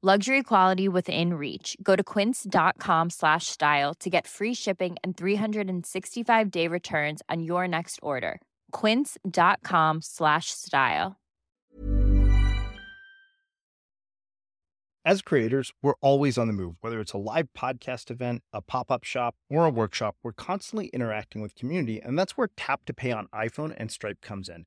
Luxury quality within reach. Go to quince.com/style to get free shipping and 365-day returns on your next order. Quince.com/style. As creators, we're always on the move. Whether it's a live podcast event, a pop-up shop, or a workshop, we're constantly interacting with community, and that's where Tap to Pay on iPhone and Stripe comes in.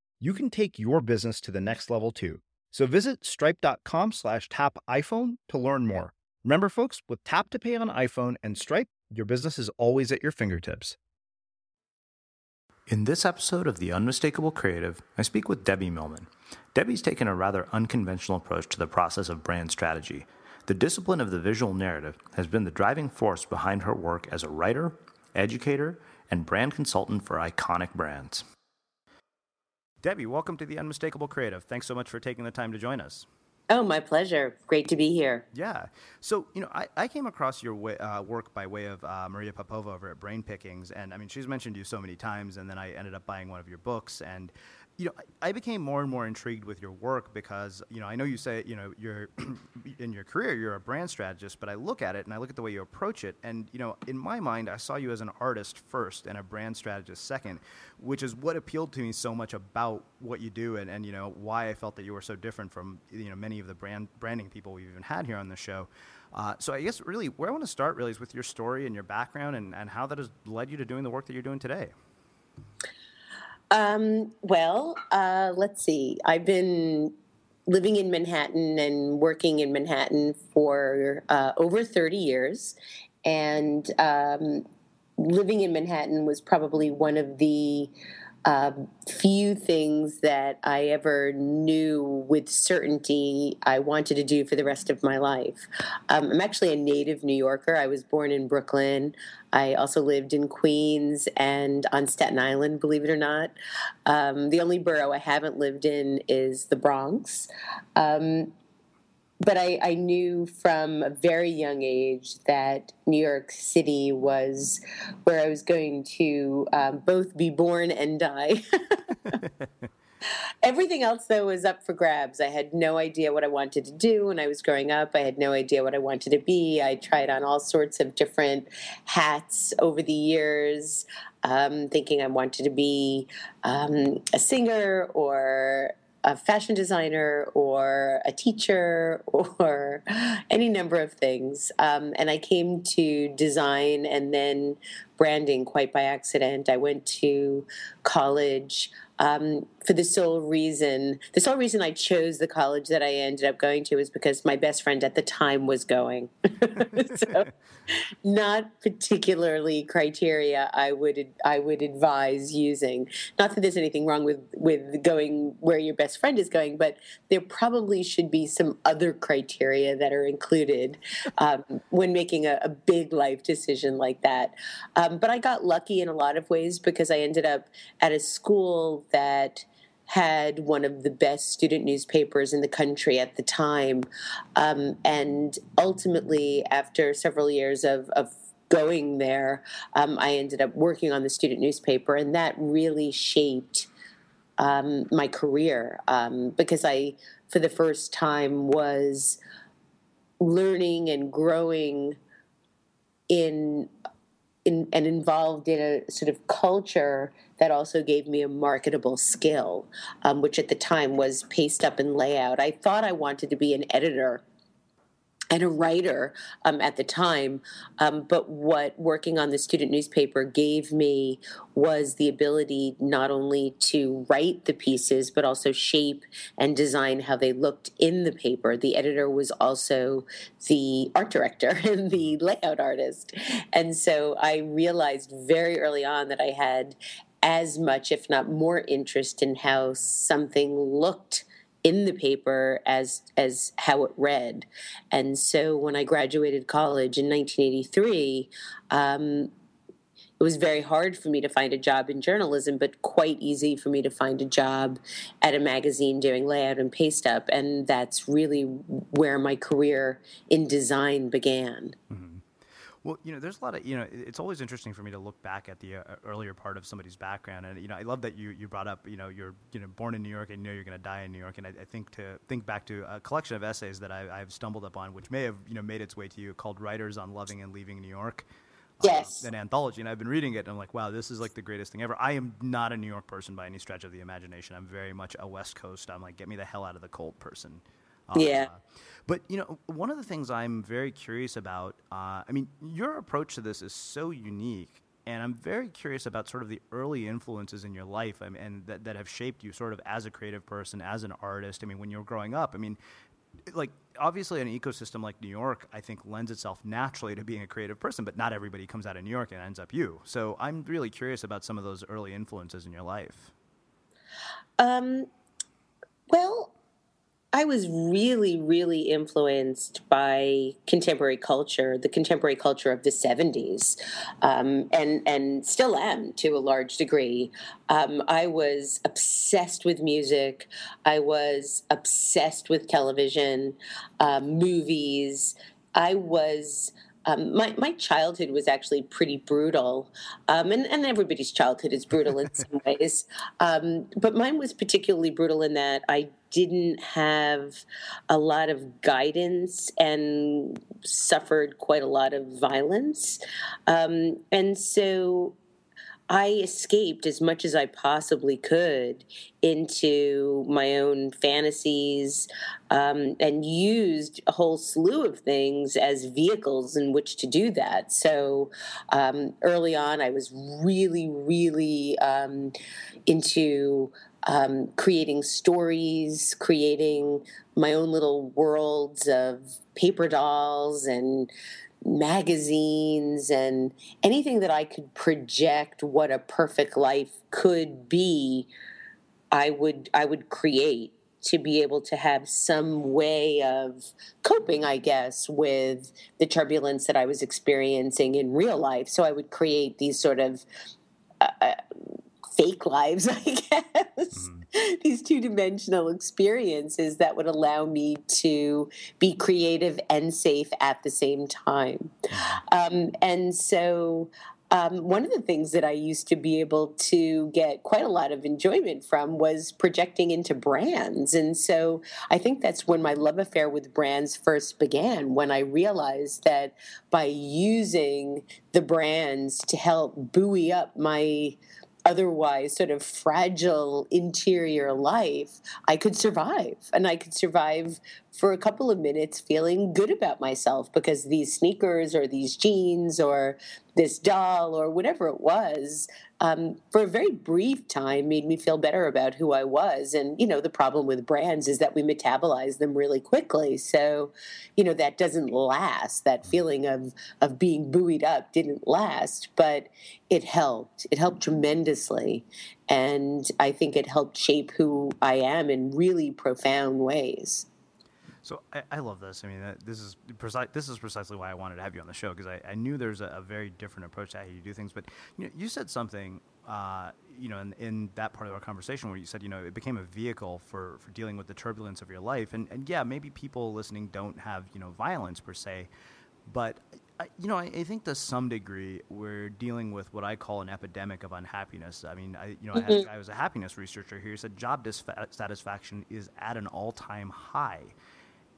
you can take your business to the next level too. So visit stripe.com/tapiphone to learn more. Remember, folks, with Tap to Pay on iPhone and Stripe, your business is always at your fingertips. In this episode of The Unmistakable Creative, I speak with Debbie Millman. Debbie's taken a rather unconventional approach to the process of brand strategy. The discipline of the visual narrative has been the driving force behind her work as a writer, educator, and brand consultant for iconic brands. Debbie, welcome to The Unmistakable Creative. Thanks so much for taking the time to join us. Oh, my pleasure. Great to be here. Yeah. So, you know, I came across your work by way of Maria Popova over at Brain Pickings. And, I mean, she's mentioned you so many times, and then I ended up buying one of your books. And, you know, I became more and more intrigued with your work because, you know, I know you say, you know, you're in your career, you're a brand strategist, but I look at it and I look at the way you approach it. And, you know, in my mind, I saw you as an artist first and a brand strategist second, which is what appealed to me so much about what you do and you know, why I felt that you were so different from, you know, many of the branding people we've even had here on the show. So I guess really where I want to start really is with your story and your background and how that has led you to doing the work that you're doing today. Let's see. I've been living in Manhattan and working in Manhattan for over 30 years. And living in Manhattan was probably one of the few things that I ever knew with certainty I wanted to do for the rest of my life. I'm actually a native New Yorker. I was born in Brooklyn. I also lived in Queens and on Staten Island, believe it or not. The only borough I haven't lived in is the Bronx. But I knew from a very young age that New York City was where I was going to both be born and die. Everything else, though, was up for grabs. I had no idea what I wanted to do when I was growing up. I had no idea what I wanted to be. I tried on all sorts of different hats over the years, thinking I wanted to be a singer or a fashion designer or a teacher or any number of things. And I came to design and then branding quite by accident. I went to college for the sole reason. The sole reason I chose the college that I ended up going to was because my best friend at the time was going. So, not particularly criteria I would advise using. Not that there's anything wrong with going where your best friend is going, but there probably should be some other criteria that are included when making a big life decision like that. But I got lucky in a lot of ways because I ended up at a school that had one of the best student newspapers in the country at the time. And ultimately, after several years of going there, I ended up working on the student newspaper. And that really shaped my career because I, for the first time, was learning and growing and involved in a sort of culture that also gave me a marketable skill, which at the time was paste up and layout. I thought I wanted to be an editor and a writer at the time, but what working on the student newspaper gave me was the ability not only to write the pieces, but also shape and design how they looked in the paper. The editor was also the art director and the layout artist. And so I realized very early on that I had as much, if not more, interest in how something looked in the paper as how it read. And so when I graduated college in 1983, it was very hard for me to find a job in journalism, but quite easy for me to find a job at a magazine doing layout and paste up. And that's really where my career in design began. Mm-hmm. Well, there's a lot of, it's always interesting for me to look back at the earlier part of somebody's background. And, I love that you brought up, you're born in New York and you're going to die in New York. And I think to think back to a collection of essays that I've stumbled upon, which may have, made its way to you, called Writers on Loving and Leaving New York. Yes. An anthology. And I've been reading it and I'm like, wow, this is like the greatest thing ever. I am not a New York person by any stretch of the imagination. I'm very much a West Coast. I'm like, get me the hell out of the cold person. Yeah. But, one of the things I'm very curious about, your approach to this is so unique, and I'm very curious about sort of the early influences in your life and that have shaped you sort of as a creative person, as an artist. When you were growing up, obviously an ecosystem like New York, I think, lends itself naturally to being a creative person, but not everybody comes out of New York and ends up you. So I'm really curious about some of those early influences in your life. Well, I was really, really influenced by contemporary culture, the contemporary culture of the 70s, and still am to a large degree. I was obsessed with music. I was obsessed with television, movies. I was... my childhood was actually pretty brutal, and everybody's childhood is brutal in some ways, but mine was particularly brutal in that I didn't have a lot of guidance and suffered quite a lot of violence, and so I escaped as much as I possibly could into my own fantasies, and used a whole slew of things as vehicles in which to do that. So early on, I was really, really into creating stories, creating my own little worlds of paper dolls and magazines and anything that I could project what a perfect life could be, I would create to be able to have some way of coping, I guess, with the turbulence that I was experiencing in real life. So I would create these sort of fake lives, I guess, these two-dimensional experiences that would allow me to be creative and safe at the same time. And so one of the things that I used to be able to get quite a lot of enjoyment from was projecting into brands. And so I think that's when my love affair with brands first began, when I realized that by using the brands to help buoy up my otherwise sort of fragile interior life, I could survive. And I could survive for a couple of minutes feeling good about myself because these sneakers or these jeans or this doll or whatever it was, for a very brief time made me feel better about who I was. And, the problem with brands is that we metabolize them really quickly. So, that doesn't last. That feeling of being buoyed up didn't last, but it helped. It helped tremendously. And I think it helped shape who I am in really profound ways. So I love this. This is precisely why I wanted to have you on the show, because I knew there's a very different approach to how you do things. But you said something, in that part of our conversation where you said, it became a vehicle for dealing with the turbulence of your life. And yeah, maybe people listening don't have, violence per se, but I think to some degree we're dealing with what I call an epidemic of unhappiness. I was a happiness researcher here. He said job dissatisfaction is at an all-time high.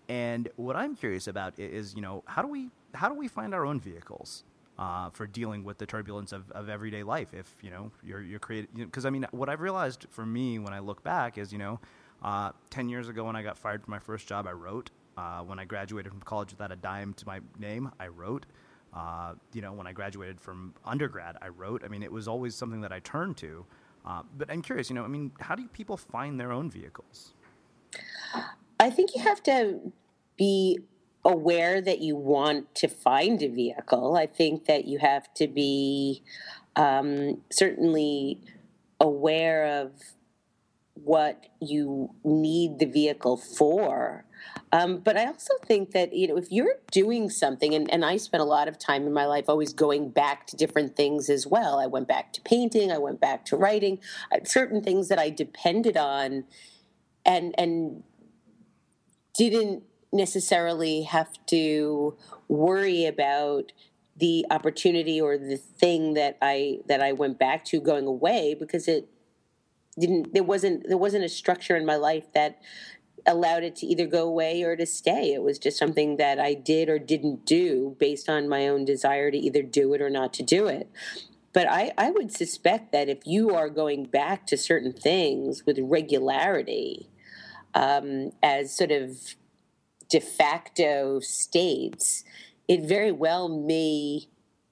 And what I'm curious about is, how do we find our own vehicles for dealing with the turbulence of everyday life? If you're creative, because what I've realized for me when I look back is, 10 years ago when I got fired from my first job, I wrote. When I graduated from college without a dime to my name, I wrote. When I graduated from undergrad, I wrote. It was always something that I turned to. But I'm curious, how do people find their own vehicles? I think you have to be aware that you want to find a vehicle. I think that you have to be certainly aware of what you need the vehicle for. But I also think that, you know, if you're doing something, and I spent a lot of time in my life always going back to different things as well. I went back to painting. I went back to writing. Certain things that I depended on and didn't necessarily have to worry about the opportunity or the thing that I went back to going away, because there wasn't a structure in my life that allowed it to either go away or to stay. It was just something that I did or didn't do based on my own desire to either do it or not to do it. But I would suspect that if you are going back to certain things with regularity, as sort of de facto states, it very well may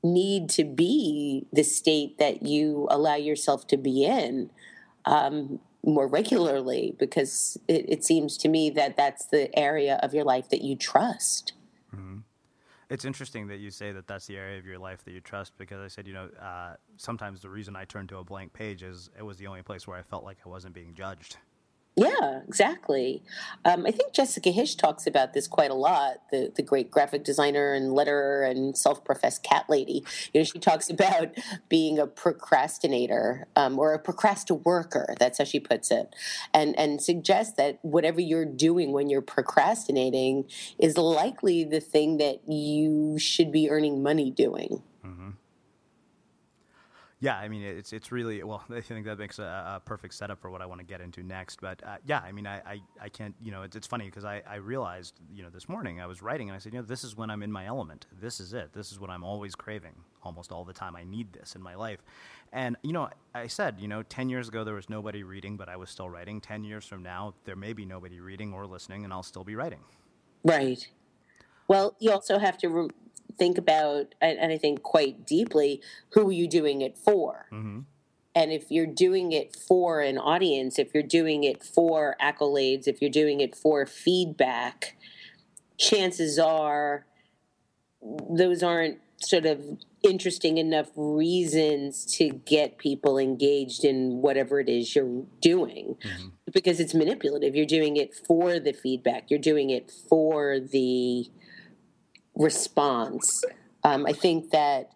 need to be the state that you allow yourself to be in more regularly, because it seems to me that that's the area of your life that you trust. Mm-hmm. It's interesting that you say that that's the area of your life that you trust, because I said, you know, sometimes the reason I turned to a blank page is it was the only place where I felt like I wasn't being judged. Yeah, exactly. I think Jessica Hisch talks about this quite a lot, the great graphic designer and letterer and self-professed cat lady. You know, she talks about being a procrastinator, or a procrastinator. That's how she puts it. And suggests that whatever you're doing when you're procrastinating is likely the thing that you should be earning money doing. Mm-hmm. Yeah, I mean, it's really, well, I think that makes a perfect setup for what I want to get into next. But yeah, I mean, I can't, you know, it's funny because I realized, you know, this morning I was writing and I said, you know, this is when I'm in my element. This is it. This is what I'm always craving almost all the time. I need this in my life. And, you know, I said, you know, 10 years ago there was nobody reading, but I was still writing. 10 years from now, there may be nobody reading or listening, and I'll still be writing. Right. Well, you also have to think about, and I think quite deeply, who are you doing it for? Mm-hmm. And if you're doing it for an audience, if you're doing it for accolades, if you're doing it for feedback, chances are those aren't sort of interesting enough reasons to get people engaged in whatever it is you're doing, mm-hmm. because it's manipulative. You're doing it for the feedback. You're doing it for the response. I think that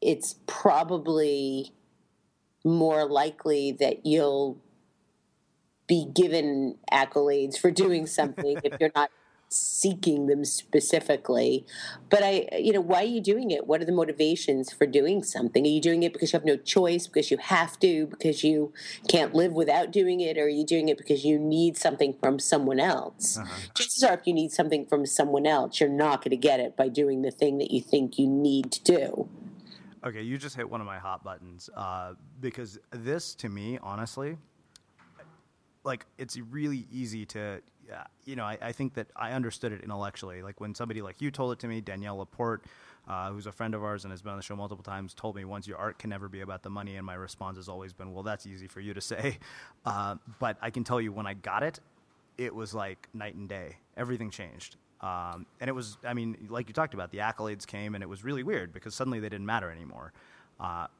it's probably more likely that you'll be given accolades for doing something if you're not seeking them specifically. But why are you doing it? What are the motivations for doing something? Are you doing it because you have no choice, because you have to, because you can't live without doing it? Or are you doing it because you need something from someone else? Uh-huh. Chances are, if you need something from someone else, you're not going to get it by doing the thing that you think you need to do. Okay, you just hit one of my hot buttons, because this, to me, honestly, like, it's really easy to... Yeah, you know, I think that I understood it intellectually. Like when somebody like you told it to me, Danielle Laporte, who's a friend of ours and has been on the show multiple times, told me once, your art can never be about the money. And my response has always been, well, that's easy for you to say. But I can tell you when I got it, it was like night and day. Everything changed. And it was, I mean, like you talked about, the accolades came and it was really weird because suddenly they didn't matter anymore.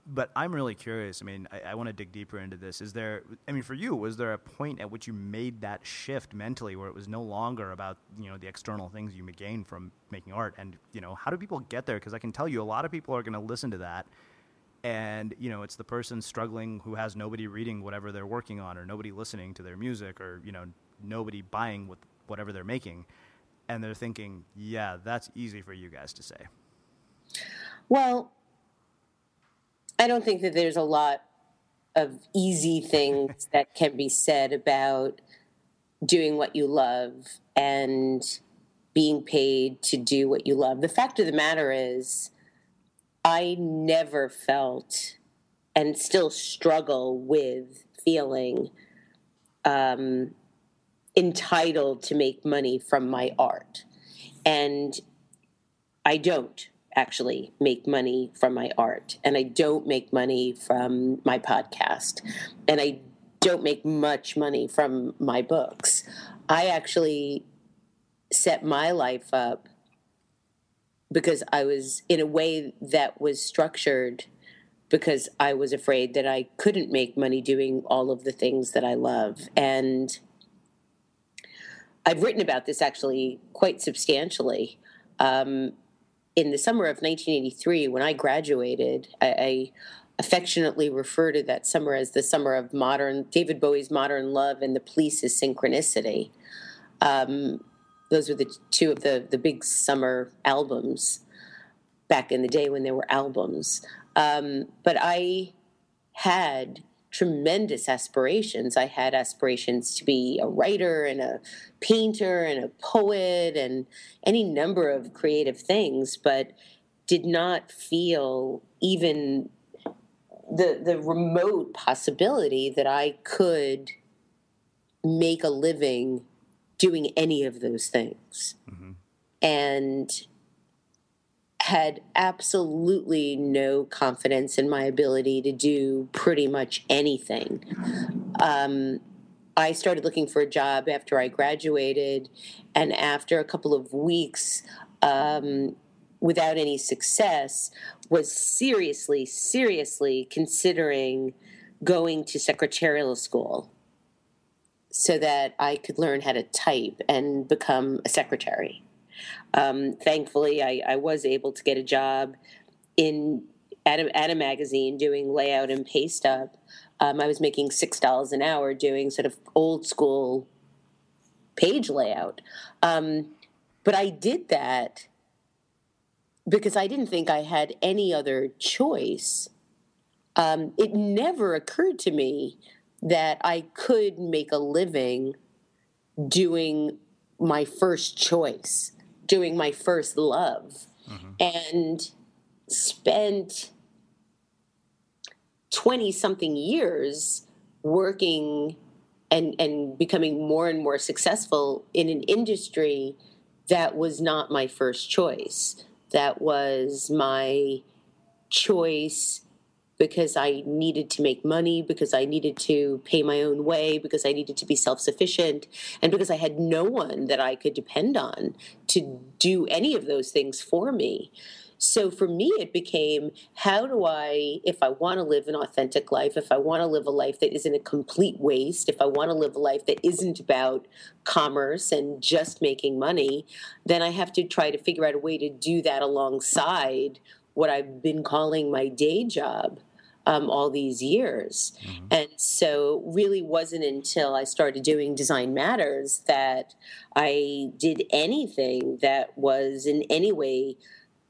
But I'm really curious. I mean, I want to dig deeper into this. Is there, I mean, for you, was there a point at which you made that shift mentally where it was no longer about, you know, the external things you gain from making art? And, you know, how do people get there? Because I can tell you a lot of people are going to listen to that. And, you know, it's the person struggling who has nobody reading whatever they're working on, or nobody listening to their music, or, you know, nobody buying whatever they're making. And they're thinking, yeah, that's easy for you guys to say. Well, I don't think that there's a lot of easy things that can be said about doing what you love and being paid to do what you love. The fact of the matter is, I never felt and still struggle with feeling entitled to make money from my art. And I don't actually make money from my art, and I don't make money from my podcast, and I don't make much money from my books. I actually set my life up because I was in a way that was structured because I was afraid that I couldn't make money doing all of the things that I love. And I've written about this actually quite substantially. In the summer of 1983, when I graduated, I affectionately refer to that summer as the summer of David Bowie's Modern Love and The Police's Synchronicity. Those were the two of the big summer albums back in the day when there were albums. But I had tremendous aspirations. I had aspirations to be a writer and a painter and a poet and any number of creative things, but did not feel even the remote possibility that I could make a living doing any of those things. Mm-hmm. And had absolutely no confidence in my ability to do pretty much anything. I started looking for a job after I graduated, and after a couple of weeks, without any success, was seriously considering going to secretarial school so that I could learn how to type and become a secretary. Thankfully, I was able to get a job at a magazine doing layout and paste up. I was making $6 an hour doing sort of old school page layout. But I did that because I didn't think I had any other choice. It never occurred to me that I could make a living doing my first choice, doing my first love, and spent 20-something years working and becoming more and more successful in an industry that was not my first choice. That was my choice because I needed to make money, because I needed to pay my own way, because I needed to be self-sufficient, and because I had no one that I could depend on to do any of those things for me. So for me, it became, how do I, if I want to live an authentic life, if I want to live a life that isn't a complete waste, if I want to live a life that isn't about commerce and just making money, then I have to try to figure out a way to do that alongside what I've been calling my day job. All these years. Mm-hmm. And so really wasn't until I started doing Design Matters that I did anything that was in any way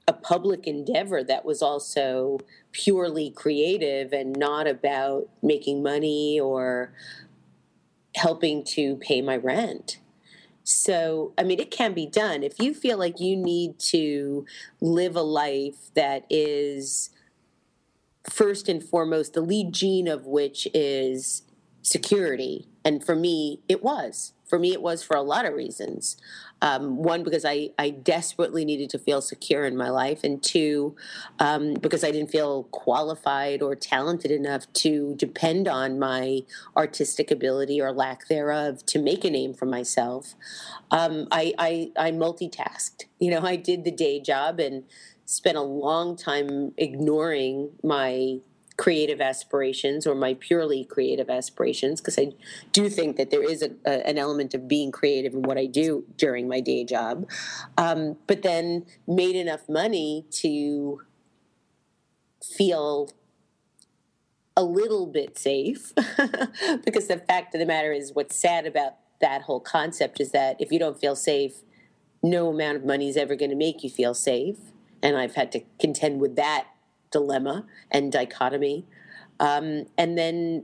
a public endeavor that was also purely creative and not about making money or helping to pay my rent. So, I mean, it can be done. If you feel like you need to live a life that is first and foremost, the lead gene of which is security. And for me, it was. For me, it was for a lot of reasons. One, because I desperately needed to feel secure in my life. And two, because I didn't feel qualified or talented enough to depend on my artistic ability or lack thereof to make a name for myself. I multitasked. You know, I did the day job and spent a long time ignoring my creative aspirations or my purely creative aspirations, because I do think that there is an element of being creative in what I do during my day job, but then made enough money to feel a little bit safe because the fact of the matter is, what's sad about that whole concept is that if you don't feel safe, no amount of money is ever going to make you feel safe. And I've had to contend with that dilemma and dichotomy, and then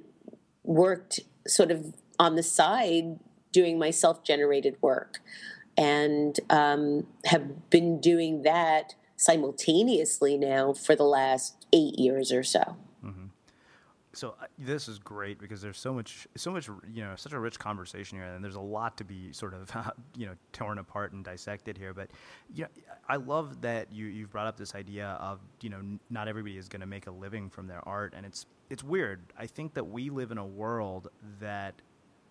worked sort of on the side doing my self-generated work, and have been doing that simultaneously now for the last 8 years or so. Mm-hmm. So this is great because there's so much, you know, such a rich conversation here, and there's a lot to be sort of, you know, torn apart and dissected here. But yeah, you know, I love that you've brought up this idea of, you know, not everybody is going to make a living from their art, and it's weird. I think that we live in a world that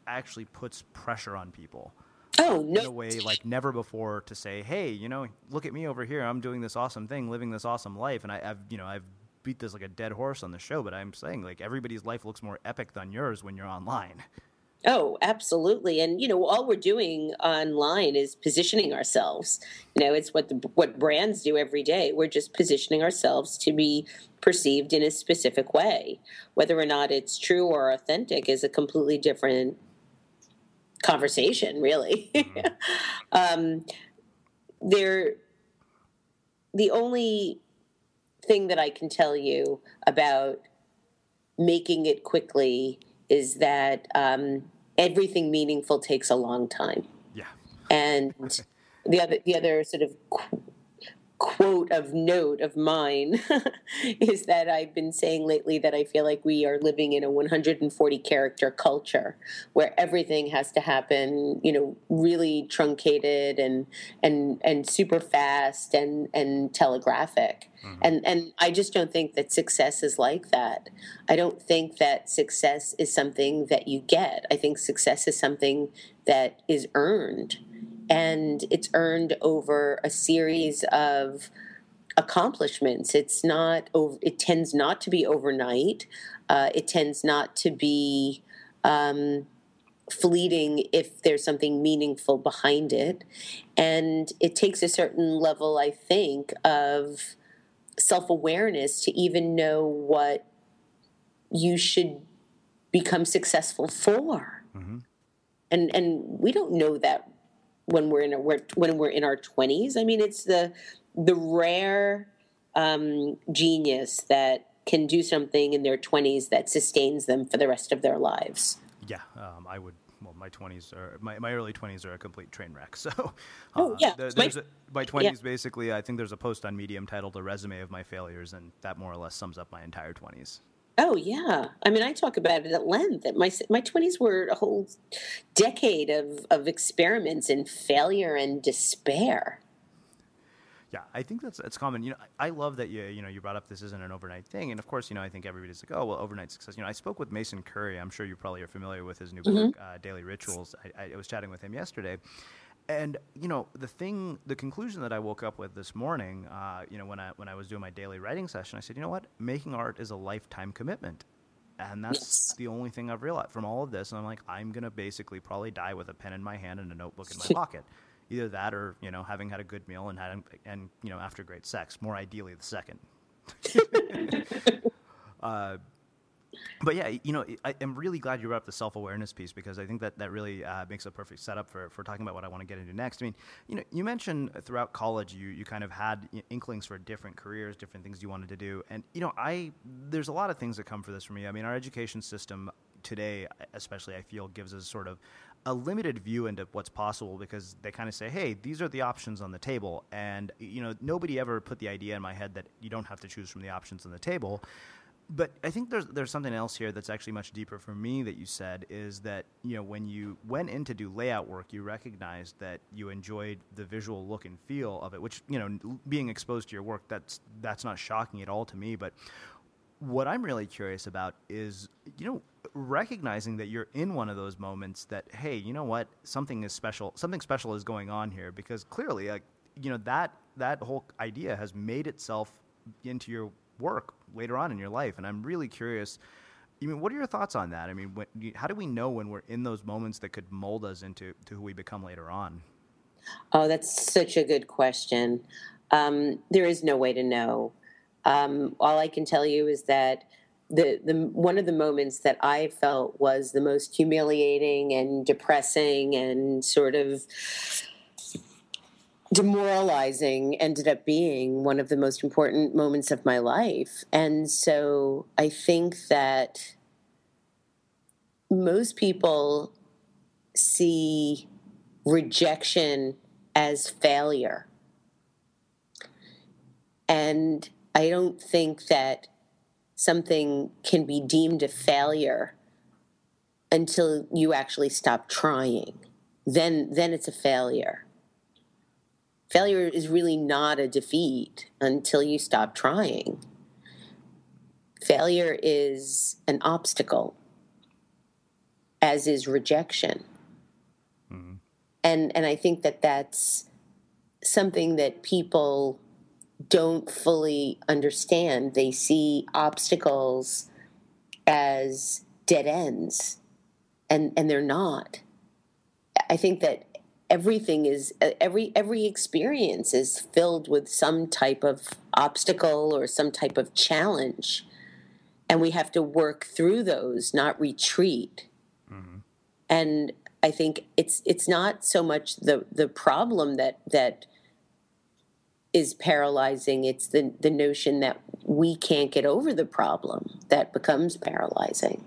actually puts pressure on people. Oh, no. In a way like never before, to say, hey, you know, look at me over here. I'm doing this awesome thing, living this awesome life, and I've beat this like a dead horse on the show, but I'm saying, like, everybody's life looks more epic than yours when you're online. Oh, absolutely. And, you know, all we're doing online is positioning ourselves. You know, it's what brands do every day. We're just positioning ourselves to be perceived in a specific way. Whether or not it's true or authentic is a completely different conversation, really. The only thing that I can tell you about making it quickly is that everything meaningful takes a long time. Yeah. And the other sort of quote of note of mine is that I've been saying lately that I feel like we are living in a 140-character culture where everything has to happen, you know, really truncated and super fast and telegraphic. Mm-hmm. And I just don't think that success is like that. I don't think that success is something that you get. I think success is something that is earned. And it's earned over a series of accomplishments. It tends not to be overnight. It tends not to be fleeting if there's something meaningful behind it. And it takes a certain level, I think, of self-awareness to even know what you should become successful for. Mm-hmm. And we don't know that when we're in our 20s. I mean, it's the rare genius that can do something in their 20s that sustains them for the rest of their lives. Yeah, my early 20s are a complete train wreck. So, by 20s, basically, I think there's a post on Medium titled "A Resume of My Failures," and that more or less sums up my entire 20s. Oh, yeah. I mean, I talk about it at length. My 20s were a whole decade of experiments and failure and despair. Yeah, I think that's common. You know, I love that you brought up this isn't an overnight thing. And, of course, you know, I think everybody's like, oh, well, overnight success. You know, I spoke with Mason Curry. I'm sure you probably are familiar with his new book, Daily Rituals. I was chatting with him yesterday. And, you know, the conclusion that I woke up with this morning, you know, when I was doing my daily writing session, I said, you know what, making art is a lifetime commitment. And that's the only thing I've realized from all of this. And I'm like, I'm going to basically probably die with a pen in my hand and a notebook in my pocket. Either that or, you know, having had a good meal and you know, after great sex, more ideally the second. But yeah, you know, I am really glad you brought up the self-awareness piece because I think that really makes a perfect setup for talking about what I want to get into next. I mean, you know, you mentioned throughout college you kind of had inklings for different careers, different things you wanted to do. And, you know, there's a lot of things that come for this for me. I mean, our education system today, especially, I feel gives us sort of a limited view into what's possible because they kind of say, hey, these are the options on the table. And, you know, nobody ever put the idea in my head that you don't have to choose from the options on the table. But I think there's something else here that's actually much deeper for me that you said is that, you know, when you went in to do layout work, you recognized that you enjoyed the visual look and feel of it, which, you know, being exposed to your work, that's not shocking at all to me. But what I'm really curious about is, you know, recognizing that you're in one of those moments that, hey, you know what, something special is going on here because clearly, like, you know, that whole idea has made itself into your work later on in your life. And I'm really curious, I mean, what are your thoughts on that? I mean, how do we know when we're in those moments that could mold us into who we become later on? Oh, that's such a good question. There is no way to know. All I can tell you is that the one of the moments that I felt was the most humiliating and depressing and sort of demoralizing ended up being one of the most important moments of my life. And so I think that most people see rejection as failure. And I don't think that something can be deemed a failure until you actually stop trying. Then it's a failure. Failure is really not a defeat until you stop trying. Failure is an obstacle, as is rejection. Mm-hmm. And I think that that's something that people don't fully understand. They see obstacles as dead ends and they're not. I think that everything is every experience is filled with some type of obstacle or some type of challenge, and we have to work through those, not retreat. Mm-hmm. And I think it's not so much the problem that is paralyzing. It's the notion that we can't get over the problem that becomes paralyzing.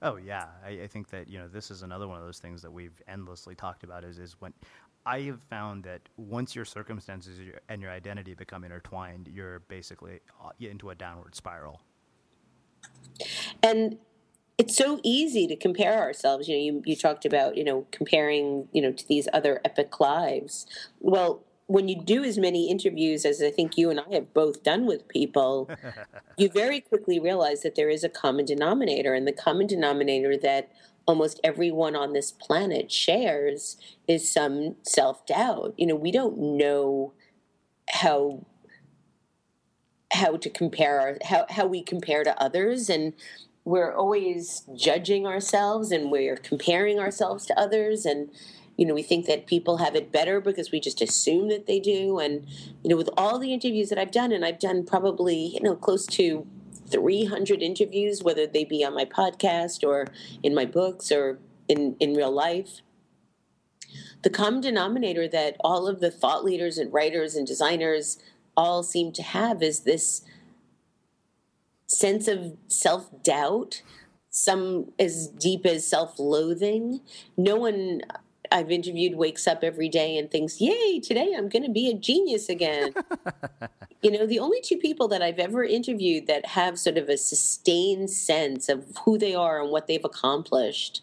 Oh yeah, I think that, you know, this is another one of those things that we've endlessly talked about. Is when I have found that once your circumstances and your identity become intertwined, you're basically into a downward spiral. And it's so easy to compare ourselves. You know, you talked about, you know, comparing, you know, to these other epic lives. Well, when you do as many interviews as I think you and I have both done with people, you very quickly realize that there is a common denominator. And the common denominator that almost everyone on this planet shares is some self-doubt. You know, we don't know how to compare, how we compare to others. And we're always judging ourselves and we're comparing ourselves to others. And, you know, we think that people have it better because we just assume that they do. And, you know, with all the interviews that I've done, and I've done probably, you know, close to 300 interviews, whether they be on my podcast or in my books or in real life, the common denominator that all of the thought leaders and writers and designers all seem to have is this sense of self-doubt, some as deep as self-loathing. No one I've interviewed wakes up every day and thinks, yay, today I'm going to be a genius again. You know, the only two people that I've ever interviewed that have sort of a sustained sense of who they are and what they've accomplished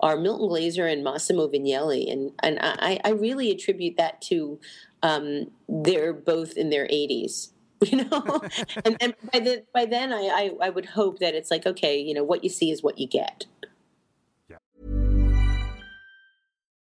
are Milton Glaser and Massimo Vignelli. And I really attribute that to they're both in their 80s. You know, and by then I would hope that it's like, okay, you know, what you see is what you get.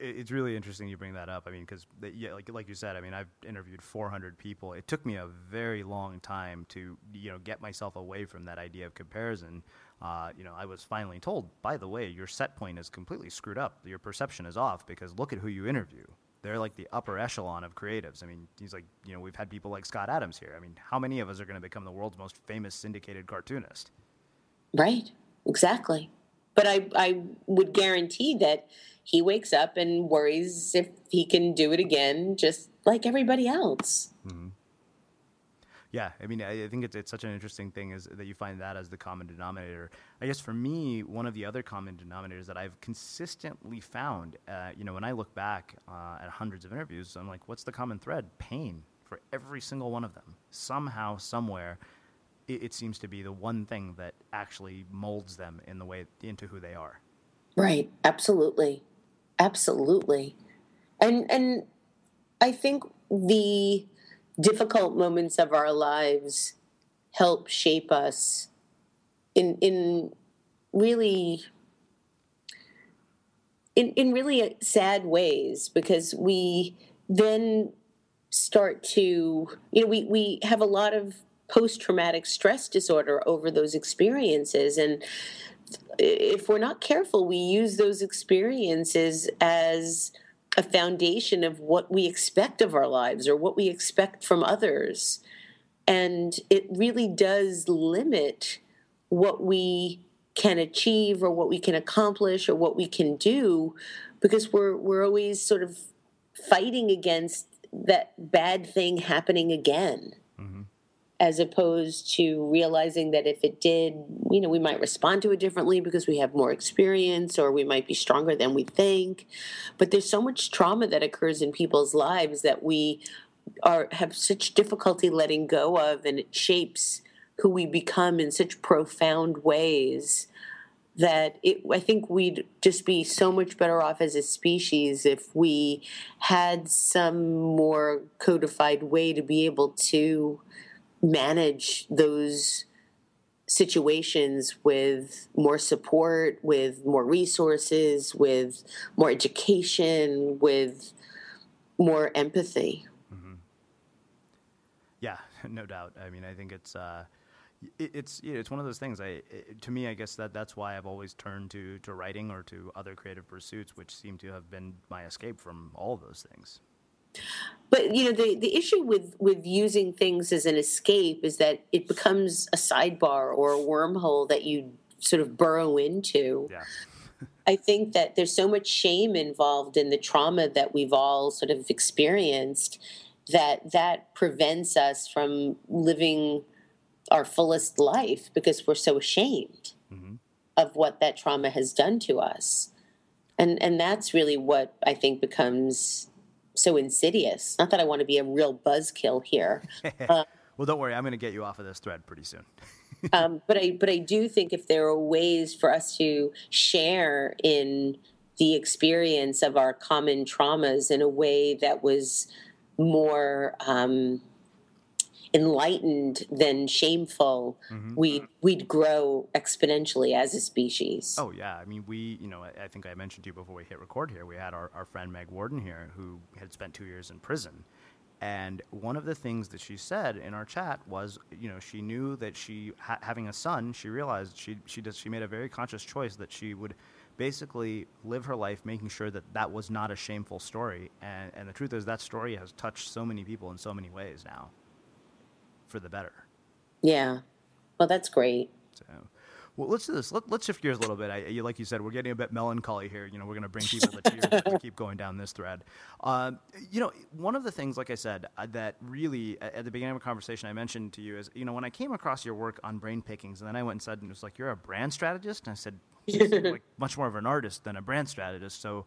It's really interesting you bring that up. I mean, because like you said, I mean, I've interviewed 400 people. It took me a very long time to, get myself away from that idea of comparison. I was finally told, by the way, your set point is completely screwed up. Your perception is off because look at who you interview. They're like the upper echelon of creatives. I mean, he's like, we've had people like Scott Adams here. I mean, how many of us are going to become the world's most famous syndicated cartoonist? Right. Exactly. But I would guarantee that he wakes up and worries if he can do it again, just like everybody else. Mm-hmm. Yeah, I mean, I think it's such an interesting thing is that you find that as the common denominator. I guess for me, one of the other common denominators that I've consistently found, when I look back at hundreds of interviews, I'm like, what's the common thread? Pain for every single one of them. Somehow, somewhere, it seems to be the one thing that actually molds them in the way into who they are. Right. Absolutely. Absolutely. And I think the difficult moments of our lives help shape us in really sad ways, because we then start to, we have a lot of post-traumatic stress disorder over those experiences. And if we're not careful, we use those experiences as a foundation of what we expect of our lives or what we expect from others. And it really does limit what we can achieve or what we can accomplish or what we can do, because we're always sort of fighting against that bad thing happening again. Mm-hmm. As opposed to realizing that if it did, we might respond to it differently because we have more experience or we might be stronger than we think. But there's so much trauma that occurs in people's lives that we have such difficulty letting go of, and it shapes who we become in such profound ways that I think we'd just be so much better off as a species if we had some more codified way to be able to manage those situations with more support, with more resources, with more education, with more empathy. Mm-hmm. Yeah, no doubt. I mean, I think it's one of those things. To me, I guess that's why I've always turned to writing or to other creative pursuits, which seem to have been my escape from all of those things. But, the issue with using things as an escape is that it becomes a sidebar or a wormhole that you sort of burrow into. Yeah. I think that there's so much shame involved in the trauma that we've all sort of experienced that prevents us from living our fullest life because we're so ashamed mm-hmm. of what that trauma has done to us. And that's really what I think becomes so insidious. Not that I want to be a real buzzkill here. Well, don't worry. I'm going to get you off of this thread pretty soon. But I do think if there are ways for us to share in the experience of our common traumas in a way that was more enlightened than shameful, mm-hmm. we'd grow exponentially as a species. Oh yeah, I mean I think I mentioned to you before we hit record here, we had our friend Meg Warden here who had spent 2 years in prison, and one of the things that she said in our chat was, she knew that she having a son, she realized she made a very conscious choice that she would basically live her life making sure that was not a shameful story, and the truth is that story has touched so many people in so many ways now. For the better. Yeah. Well, that's great. So, well, let's do this. Let's shift gears a little bit. Like you said, we're getting a bit melancholy here. We're going to bring people to tears if we keep going down this thread. One of the things, like I said, that really at the beginning of a conversation I mentioned to you is, when I came across your work on Brain Pickings, and then I went and said, and it was like, you're a brand strategist? And I said, like, much more of an artist than a brand strategist. So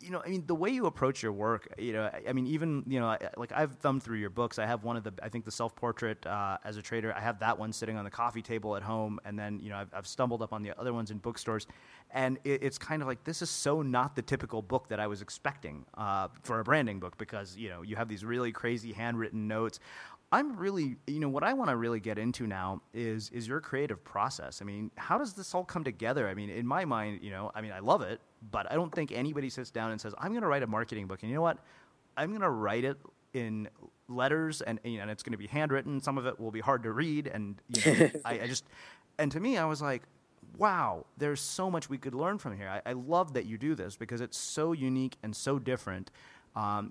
you know, I mean, the way you approach your work, you know, I mean, even, you know, like I've thumbed through your books. I have one of the, I think the self-portrait as a trader, I have that one sitting on the coffee table at home. And then, you know, I've stumbled up on the other ones in bookstores. And it's kind of like, this is so not the typical book that I was expecting for a branding book, because, you know, you have these really crazy handwritten notes. I'm really, you know, what I want to really get into now is your creative process. I mean, how does this all come together? I mean, in my mind, you know, I mean, I love it, but I don't think anybody sits down and says, I'm going to write a marketing book. And you know what? I'm going to write it in letters, and you know, and it's going to be handwritten. Some of it will be hard to read. And you know, I just, and to me, I was like, wow, there's so much we could learn from here. I love that you do this because it's so unique and so different.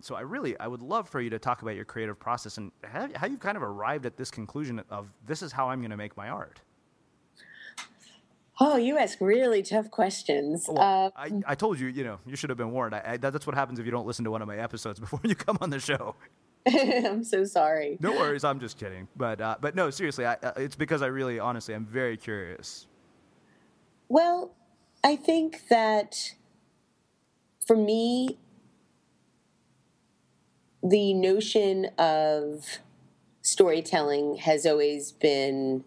So I would love for you to talk about your creative process and how you've kind of arrived at this conclusion of this is how I'm going to make my art. Oh, you ask really tough questions. Well, I told you, you know, you should have been warned. That's what happens if you don't listen to one of my episodes before you come on the show. I'm so sorry. No worries. I'm just kidding. But no, seriously, it's because I really, honestly, I'm very curious. Well, I think that for me, the notion of storytelling has always been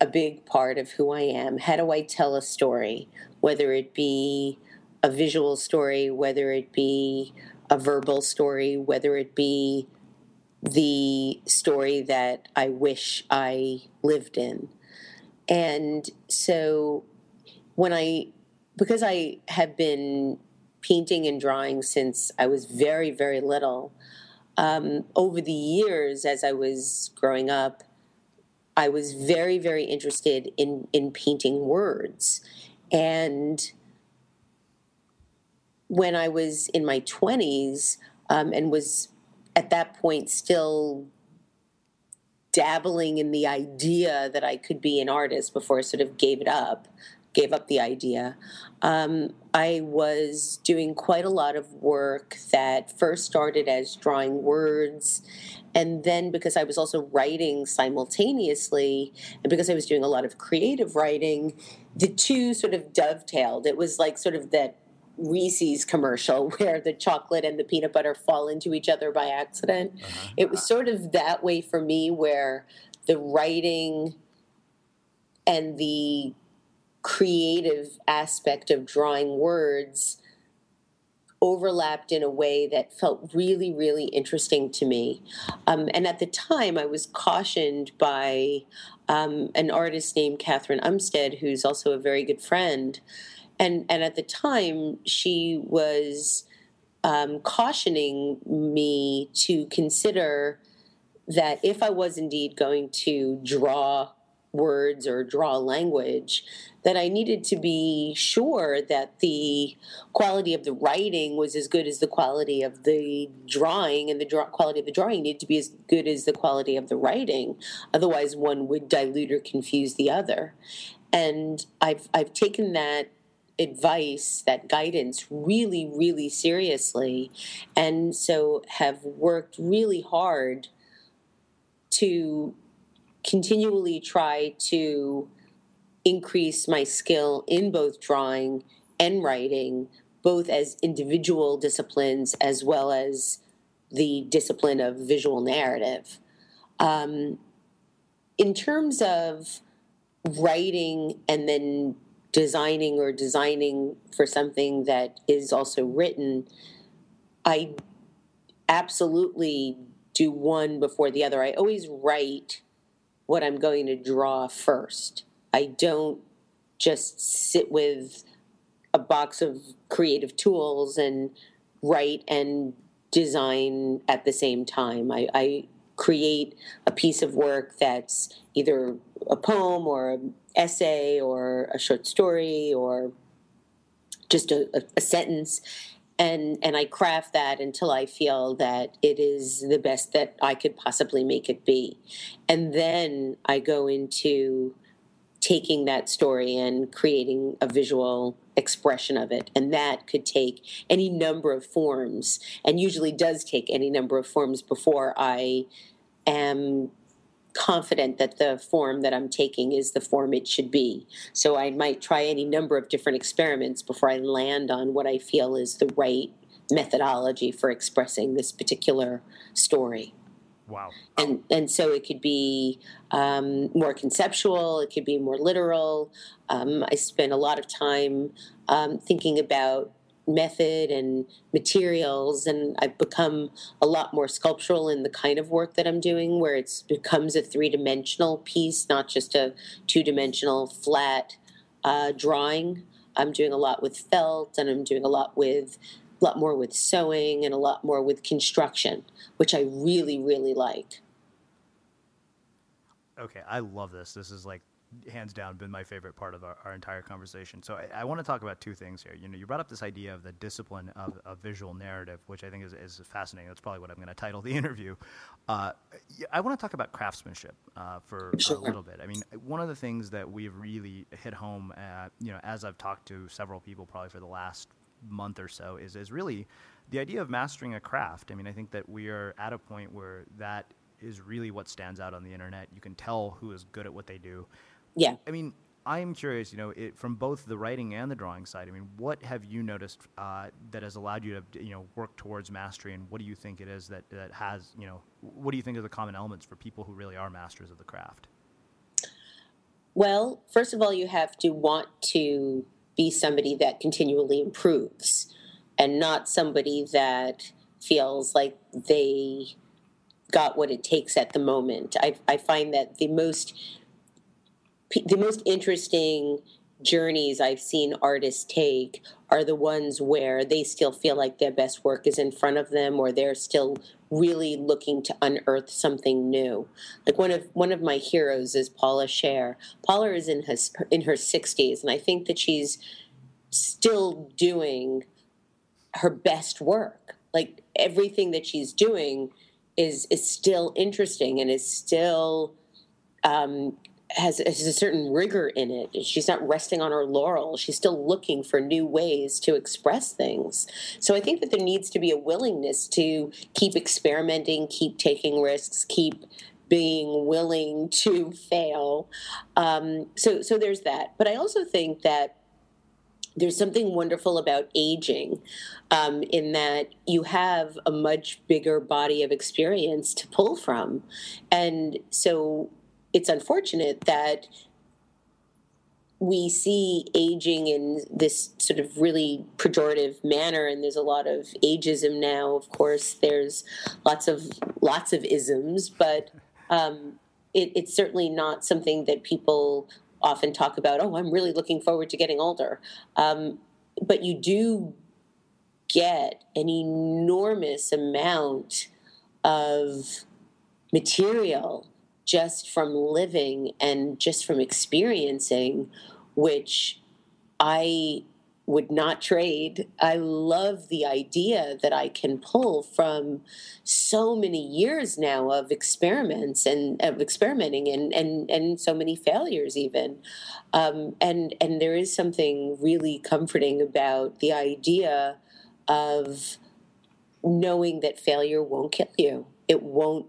a big part of who I am. How do I tell a story, whether it be a visual story, whether it be a verbal story, whether it be the story that I wish I lived in? And so because I have been painting and drawing since I was very, very little. Over the years, as I was growing up, I was very, very interested in painting words. And when I was in my 20s and was at that point still dabbling in the idea that I could be an artist before I sort of gave up the idea. I was doing quite a lot of work that first started as drawing words. And then because I was also writing simultaneously and because I was doing a lot of creative writing, the two sort of dovetailed. It was like sort of that Reese's commercial where the chocolate and the peanut butter fall into each other by accident. Uh-huh. It was sort of that way for me where the writing and the creative aspect of drawing words overlapped in a way that felt really, really interesting to me. And at the time, I was cautioned by an artist named Catherine Umstead, who's also a very good friend. And at the time, she was cautioning me to consider that if I was indeed going to draw words or draw language, that I needed to be sure that the quality of the writing was as good as the quality of the drawing, and the quality of the drawing needed to be as good as the quality of the writing. Otherwise, one would dilute or confuse the other. And I've taken that advice, that guidance, really, really seriously, and so have worked really hard to continually try to increase my skill in both drawing and writing, both as individual disciplines as well as the discipline of visual narrative. In terms of writing and then designing for something that is also written, I absolutely do one before the other. I always write what I'm going to draw first. I don't just sit with a box of creative tools and write and design at the same time. I create a piece of work that's either a poem or an essay or a short story or just a sentence, and I craft that until I feel that it is the best that I could possibly make it be. And then I go into taking that story and creating a visual expression of it. And that could take any number of forms, and usually does take any number of forms before I am confident that the form that I'm taking is the form it should be. So I might try any number of different experiments before I land on what I feel is the right methodology for expressing this particular story. Wow. And so it could be more conceptual. It could be more literal. I spend a lot of time thinking about method and materials, and I've become a lot more sculptural in the kind of work that I'm doing, where it becomes a three-dimensional piece, not just a two-dimensional flat drawing. I'm doing a lot with felt, and I'm doing a lot more with sewing, and a lot more with construction, which I really, really like. Okay, I love this. This is like hands down been my favorite part of our entire conversation. So I want to talk about two things here. You brought up this idea of the discipline of a visual narrative, which I think is fascinating. That's probably what I'm going to title the interview. I want to talk about craftsmanship for a little bit. I mean, one of the things that we've really hit home, as I've talked to several people probably for the last month or so, is really the idea of mastering a craft. I mean, I think that we are at a point where that is really what stands out on the internet. You can tell who is good at what they do. Yeah. I mean, I'm curious, from both the writing and the drawing side, I mean, what have you noticed that has allowed you to, work towards mastery, and what do you think it is that has, what do you think are the common elements for people who really are masters of the craft? Well, first of all, you have to want to be somebody that continually improves, and not somebody that feels like they got what it takes at the moment. I find that the most interesting journeys I've seen artists take are the ones where they still feel like their best work is in front of them, or they're still really looking to unearth something new. Like one of my heroes is Paula Scher. Paula is in her 60s, and I think that she's still doing her best work. Like everything that she's doing is still interesting and is still has a certain rigor in it. She's not resting on her laurels. She's still looking for new ways to express things. So I think that there needs to be a willingness to keep experimenting, keep taking risks, keep being willing to fail. So there's that. But I also think that there's something wonderful about aging, in that you have a much bigger body of experience to pull from. And so it's unfortunate that we see aging in this sort of really pejorative manner, and there's a lot of ageism now. Of course, there's lots of isms, but it's certainly not something that people often talk about. Oh, I'm really looking forward to getting older. But you do get an enormous amount of material just from living and just from experiencing, which I would not trade. I love the idea that I can pull from so many years now of experiments and of experimenting and so many failures even. And there is something really comforting about the idea of knowing that failure won't kill you. It won't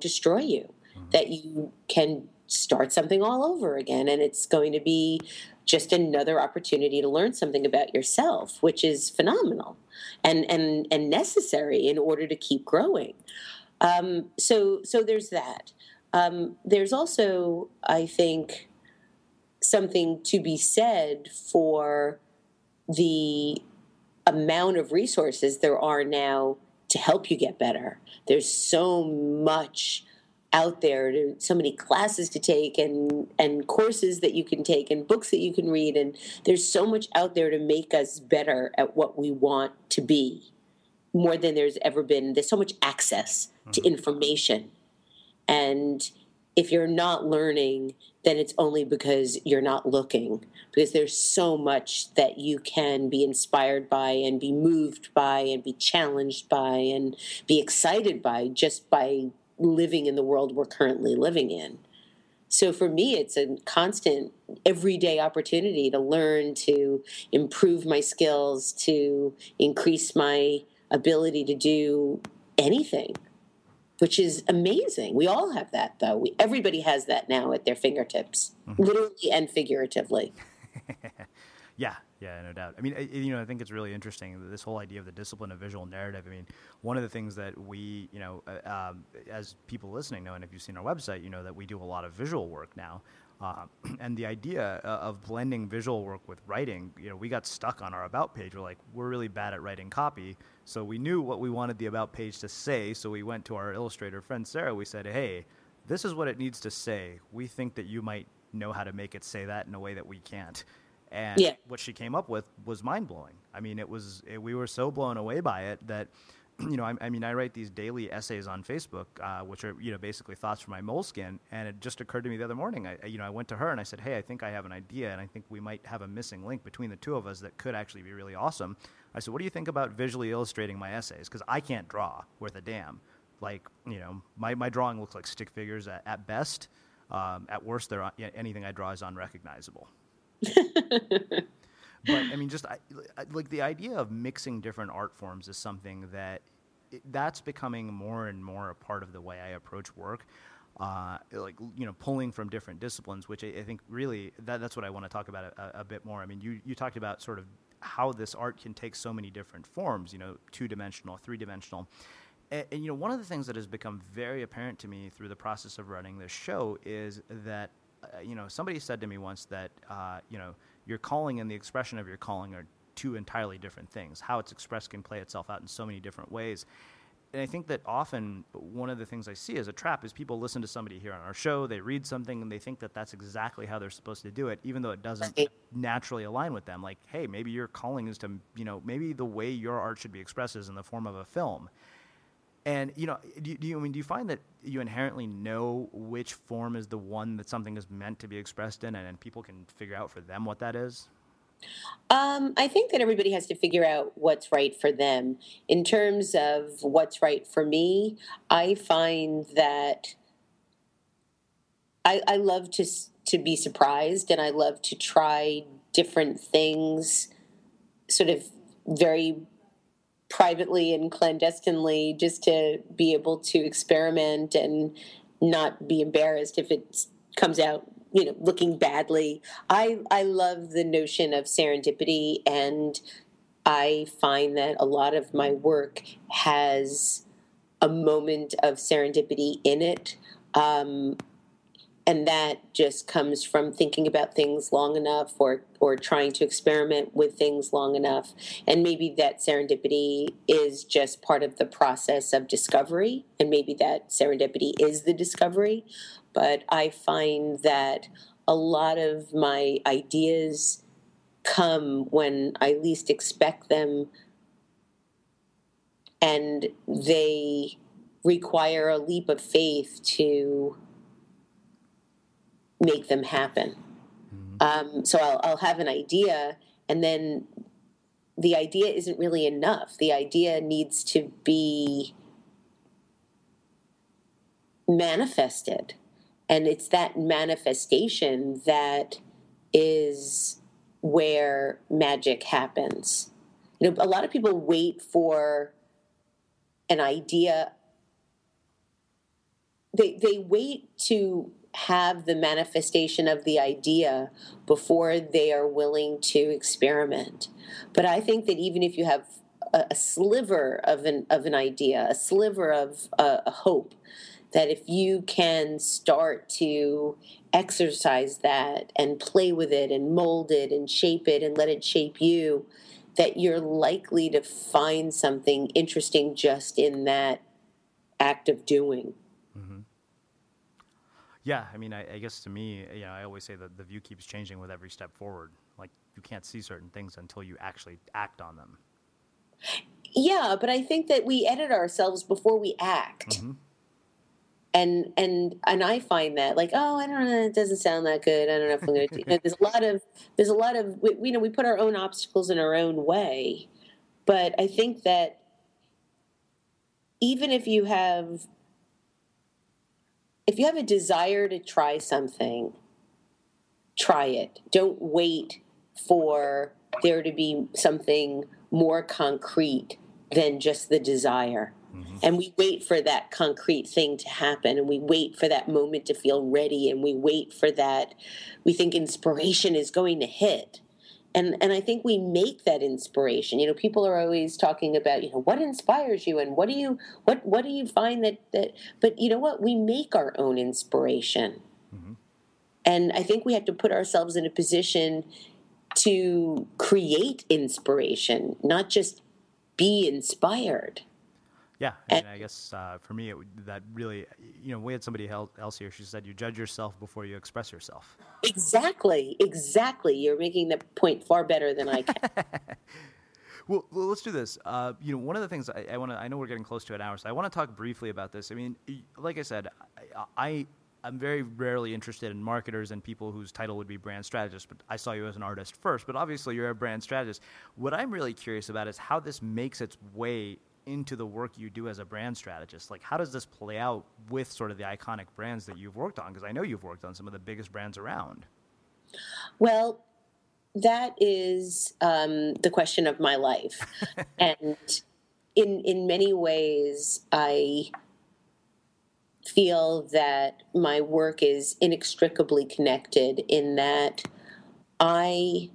destroy you. That you can start something all over again, and it's going to be just another opportunity to learn something about yourself, which is phenomenal and necessary in order to keep growing. So there's that. There's also, I think, something to be said for the amount of resources there are now to help you get better. There's so much out there, so many classes to take and courses that you can take and books that you can read. And there's so much out there to make us better at what we want to be, more than there's ever been. There's so much access to information. And if you're not learning, then it's only because you're not looking, because there's so much that you can be inspired by and be moved by and be challenged by and be excited by just by living in the world we're currently living in. So for me, it's a constant everyday opportunity to learn, to improve my skills, to increase my ability to do anything. which is amazing. We all have that, though. Everybody has that now at their fingertips, literally and figuratively. Yeah, no doubt. I mean, I think it's really interesting, this whole idea of the discipline of visual narrative. I mean, one of the things that we, as people listening know, and if you've seen our website, you know that we do a lot of visual work now. And the idea of blending visual work with writing, we got stuck on our about page. We're like, we're really bad at writing copy. So we knew what we wanted the about page to say. So we went to our illustrator friend, Sarah. We said, hey, this is what it needs to say. We think that you might know how to make it say that in a way that we can't. And what she came up with was mind blowing. I mean, we were so blown away by it that, I write these daily essays on Facebook, which are, basically thoughts from my moleskin. And it just occurred to me the other morning, I went to her and I said, hey, I think I have an idea. And I think we might have a missing link between the two of us that could actually be really awesome. I said, what do you think about visually illustrating my essays? Because I can't draw worth a damn. My drawing looks like stick figures at best. At worst, anything I draw is unrecognizable. But I mean, just the idea of mixing different art forms is something that's becoming more and more a part of the way I approach work. Pulling from different disciplines, which I think really that's what I want to talk about a bit more. I mean, you talked about sort of how this art can take so many different forms, 2-dimensional, 3-dimensional. And one of the things that has become very apparent to me through the process of running this show is that, somebody said to me once that, your calling and the expression of your calling are two entirely different things. How it's expressed can play itself out in so many different ways. And I think that often one of the things I see as a trap is people listen to somebody here on our show, they read something, and they think that that's exactly how they're supposed to do it, even though it doesn't naturally align with them. Like, hey, maybe your calling is to, maybe the way your art should be expressed is in the form of a film. And, do you find that you inherently know which form is the one that something is meant to be expressed in, and people can figure out for them what that is? I think that everybody has to figure out what's right for them. In terms of what's right for me, I find that I love to be surprised, and I love to try different things sort of very privately and clandestinely, just to be able to experiment and not be embarrassed if it comes out, looking badly. I love the notion of serendipity, and I find that a lot of my work has a moment of serendipity in it. And that just comes from thinking about things long enough or trying to experiment with things long enough. And maybe that serendipity is just part of the process of discovery. And maybe that serendipity is the discovery. But I find that a lot of my ideas come when I least expect them. And they require a leap of faith to make them happen. So I'll have an idea, and then the idea isn't really enough. The idea needs to be manifested, and it's that manifestation that is where magic happens. A lot of people wait for an idea. They wait to have the manifestation of the idea before they are willing to experiment. But I think that even if you have a sliver of an idea, a sliver of a hope, that if you can start to exercise that and play with it and mold it and shape it and let it shape you, that you're likely to find something interesting just in that act of doing. Yeah, I mean, I guess to me, I always say that the view keeps changing with every step forward. Like, you can't see certain things until you actually act on them. Yeah, but I think that we edit ourselves before we act. Mm-hmm. And I find that, like, oh, I don't know, it doesn't sound that good. I don't know if I'm going to do it. There's a lot of, we put our own obstacles in our own way. But I think that even if you have... If you have a desire to try something, try it. Don't wait for there to be something more concrete than just the desire. Mm-hmm. And we wait for that concrete thing to happen, and we wait for that moment to feel ready, and we wait for that. We think inspiration is going to hit. And I think we make that inspiration. You know, people are always talking about, you know, what inspires you and what do you find that but you know what? We make our own inspiration. Mm-hmm. And I think we have to put ourselves in a position to create inspiration, not just be inspired. Yeah. I guess for me, that really, you know, we had somebody else here. She said, you judge yourself before you express yourself. Exactly. You're making the point far better than I can. Well, let's do this. You know, one of the things I want to, I know we're getting close to an hour, so I want to talk briefly about this. I mean, like I said, I'm very rarely interested in marketers and people whose title would be brand strategist, but I saw you as an artist first, but obviously you're a brand strategist. What I'm really curious about is how this makes its way into the work you do as a brand strategist. Like, how does this play out with sort of the iconic brands that you've worked on? Because I know you've worked on some of the biggest brands around. Well, that is the question of my life. And in many ways, I feel that my work is inextricably connected in that I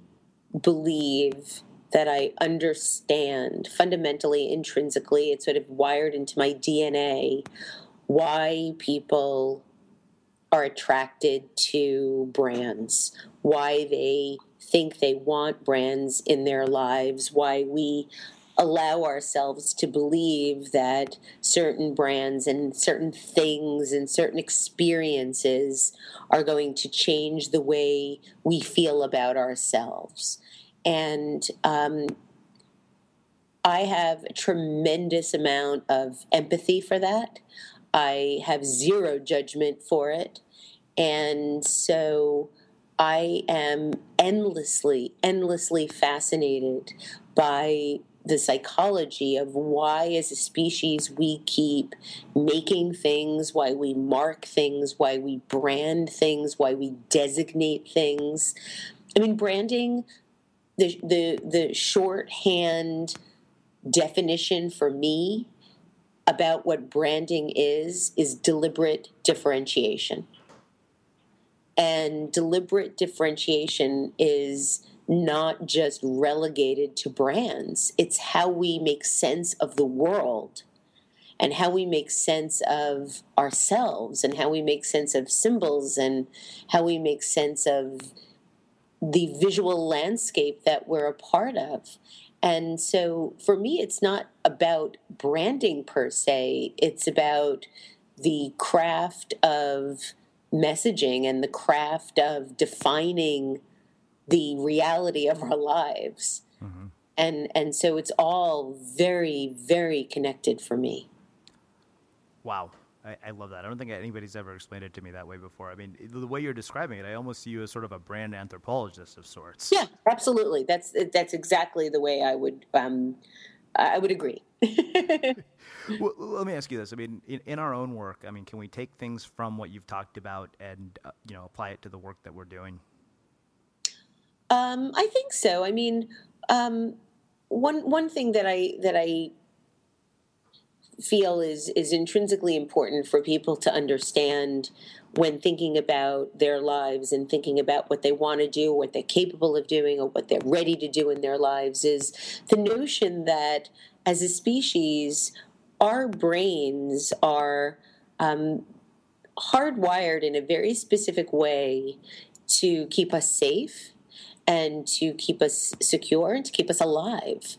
believe that I understand fundamentally, intrinsically, it's sort of wired into my DNA, why people are attracted to brands, why they think they want brands in their lives, why we allow ourselves to believe that certain brands and certain things and certain experiences are going to change the way we feel about ourselves. And I have a tremendous amount of empathy for that. I have zero judgment for it. And so I am endlessly fascinated by the psychology of why, as a species, we keep making things, why we mark things, why we brand things, why we designate things. I mean, branding, the shorthand definition for me about what branding is deliberate differentiation. And deliberate differentiation is not just relegated to brands. It's how we make sense of the world and how we make sense of ourselves and how we make sense of symbols and how we make sense of the visual landscape that we're a part of. And so for me, it's not about branding per se. It's about the craft of messaging and the craft of defining the reality of our lives. Mm-hmm. And so it's all very, very connected for me. Wow. I love that. I don't think anybody's ever explained it to me that way before. I mean, the way you're describing it, I almost see you as sort of a brand anthropologist of sorts. Yeah, absolutely. That's exactly the way I would agree. Well, let me ask you this. I mean, in our own work, I mean, can we take things from what you've talked about and, you know, apply it to the work that we're doing? I think so. I mean, one thing that I feel is intrinsically important for people to understand when thinking about their lives and thinking about what they want to do, what they're capable of doing, or what they're ready to do in their lives is the notion that as a species, our brains are hardwired in a very specific way to keep us safe and to keep us secure and to keep us alive.